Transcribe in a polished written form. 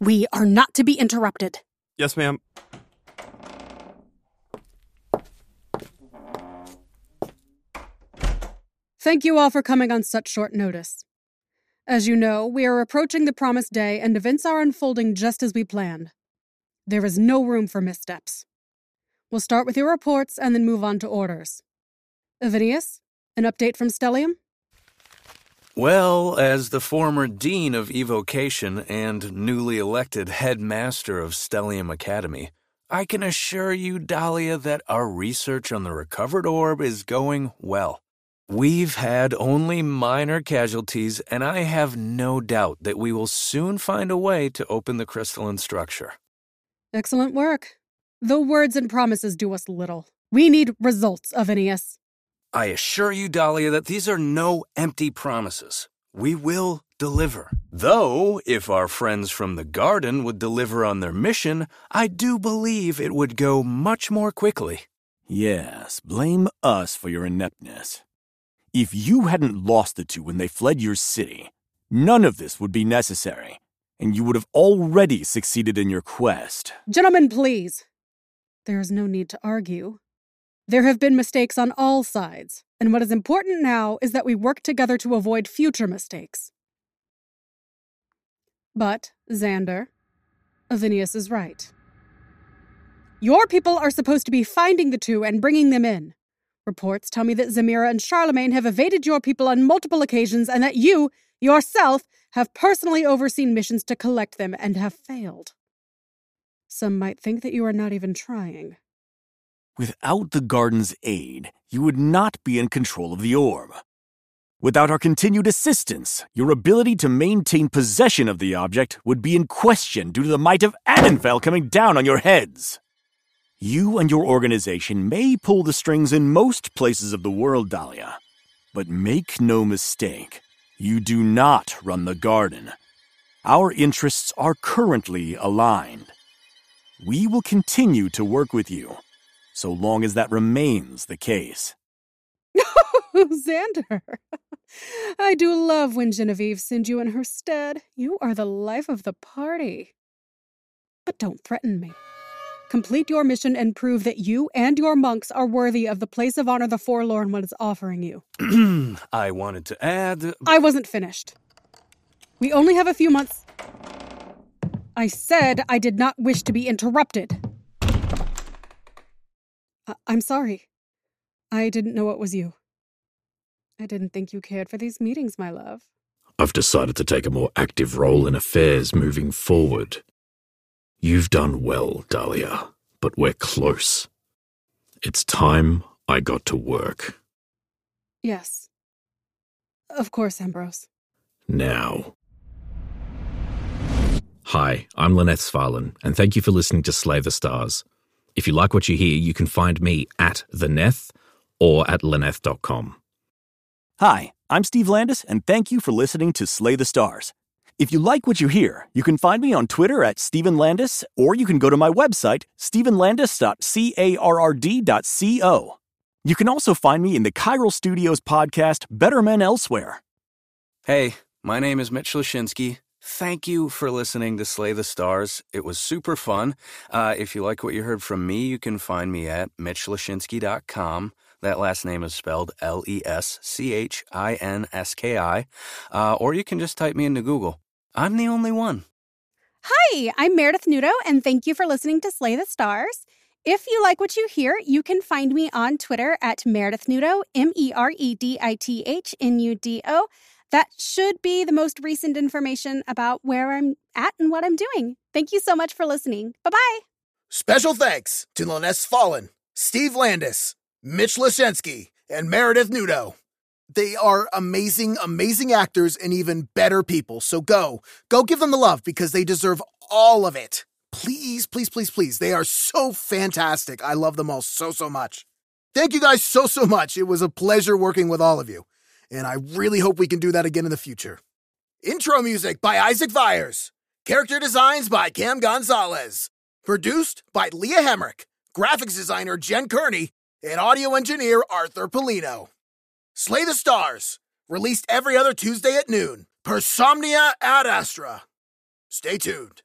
We are not to be interrupted. Yes, ma'am. Thank you all for coming on such short notice. As you know, we are approaching the promised day and events are unfolding just as we planned. There is no room for missteps. We'll start with your reports and then move on to orders. Avinius, an update from Stellium? Well, as the former Dean of Evocation and newly elected Headmaster of Stellium Academy, I can assure you, Dahlia, that our research on the recovered orb is going well. We've had only minor casualties, and I have no doubt that we will soon find a way to open the crystalline structure. Excellent work. Though words and promises do us little. We need results, Avinius. I assure you, Dahlia, that these are no empty promises. We will deliver. Though, if our friends from the garden would deliver on their mission, I do believe it would go much more quickly. Yes, blame us for your ineptness. If you hadn't lost the two when they fled your city, none of this would be necessary, and you would have already succeeded in your quest. Gentlemen, please. There is no need to argue. There have been mistakes on all sides, and what is important now is that we work together to avoid future mistakes. But, Xander, Avinius is right. Your people are supposed to be finding the two and bringing them in. Reports tell me that Zamira and Charlemagne have evaded your people on multiple occasions and that you, yourself, have personally overseen missions to collect them and have failed. Some might think that you are not even trying. Without the garden's aid, you would not be in control of the orb. Without our continued assistance, your ability to maintain possession of the object would be in question due to the might of Annenfell coming down on your heads. You and your organization may pull the strings in most places of the world, Dahlia. But make no mistake, you do not run the garden. Our interests are currently aligned. We will continue to work with you, so long as that remains the case. Xander, I do love when Genevieve sends you in her stead. You are the life of the party. But don't threaten me. Complete your mission and prove that you and your monks are worthy of the place of honor the Forlorn One is offering you. I wanted to add... I wasn't finished. We only have a few months... I said I did not wish to be interrupted. I'm sorry. I didn't know it was you. I didn't think you cared for these meetings, my love. I've decided to take a more active role in affairs moving forward. You've done well, Dahlia, but we're close. It's time I got to work. Yes. Of course, Ambrose. Now. Hi, I'm Laneth Sffarlenn, and thank you for listening to Slay the Stars. If you like what you hear, you can find me at the Neth or at laneth.com. Hi, I'm Steve Landes, and thank you for listening to Slay the Stars. If you like what you hear, you can find me on Twitter at Steven Landes, or you can go to my website, stevenlandes.carrd.co. You can also find me in the Chiral Studios podcast, Better Men Elsewhere. Hey, my name is Mitch Leschinski. Thank you for listening to Slay the Stars. It was super fun. If you like what you heard from me, you can find me at MitchLeschinski.com. That last name is spelled Leschinski. Or you can just type me into Google. I'm the only one. Hi, I'm Meredith Nudo, and thank you for listening to Slay the Stars. If you like what you hear, you can find me on Twitter at Meredith Nudo, MEredithNudo. That should be the most recent information about where I'm at and what I'm doing. Thank you so much for listening. Bye-bye. Special thanks to Laneth Sffarlenn, Steve Landes, Mitch Leschinski, and Meredith Nudo. They are amazing, amazing actors and even better people. So go give them the love because they deserve all of it. Please, please, please, please. They are so fantastic. I love them all so, so much. Thank you guys so, so much. It was a pleasure working with all of you. And I really hope we can do that again in the future. Intro music by Isaac Viers. Character designs by Cam Gonzalez. Produced by Leah Huemmrich. Graphics designer Jen Kearney. And audio engineer Arthur Pelino. Slay the Stars. Released every other Tuesday at noon. Per somnia, ad astra. Stay tuned.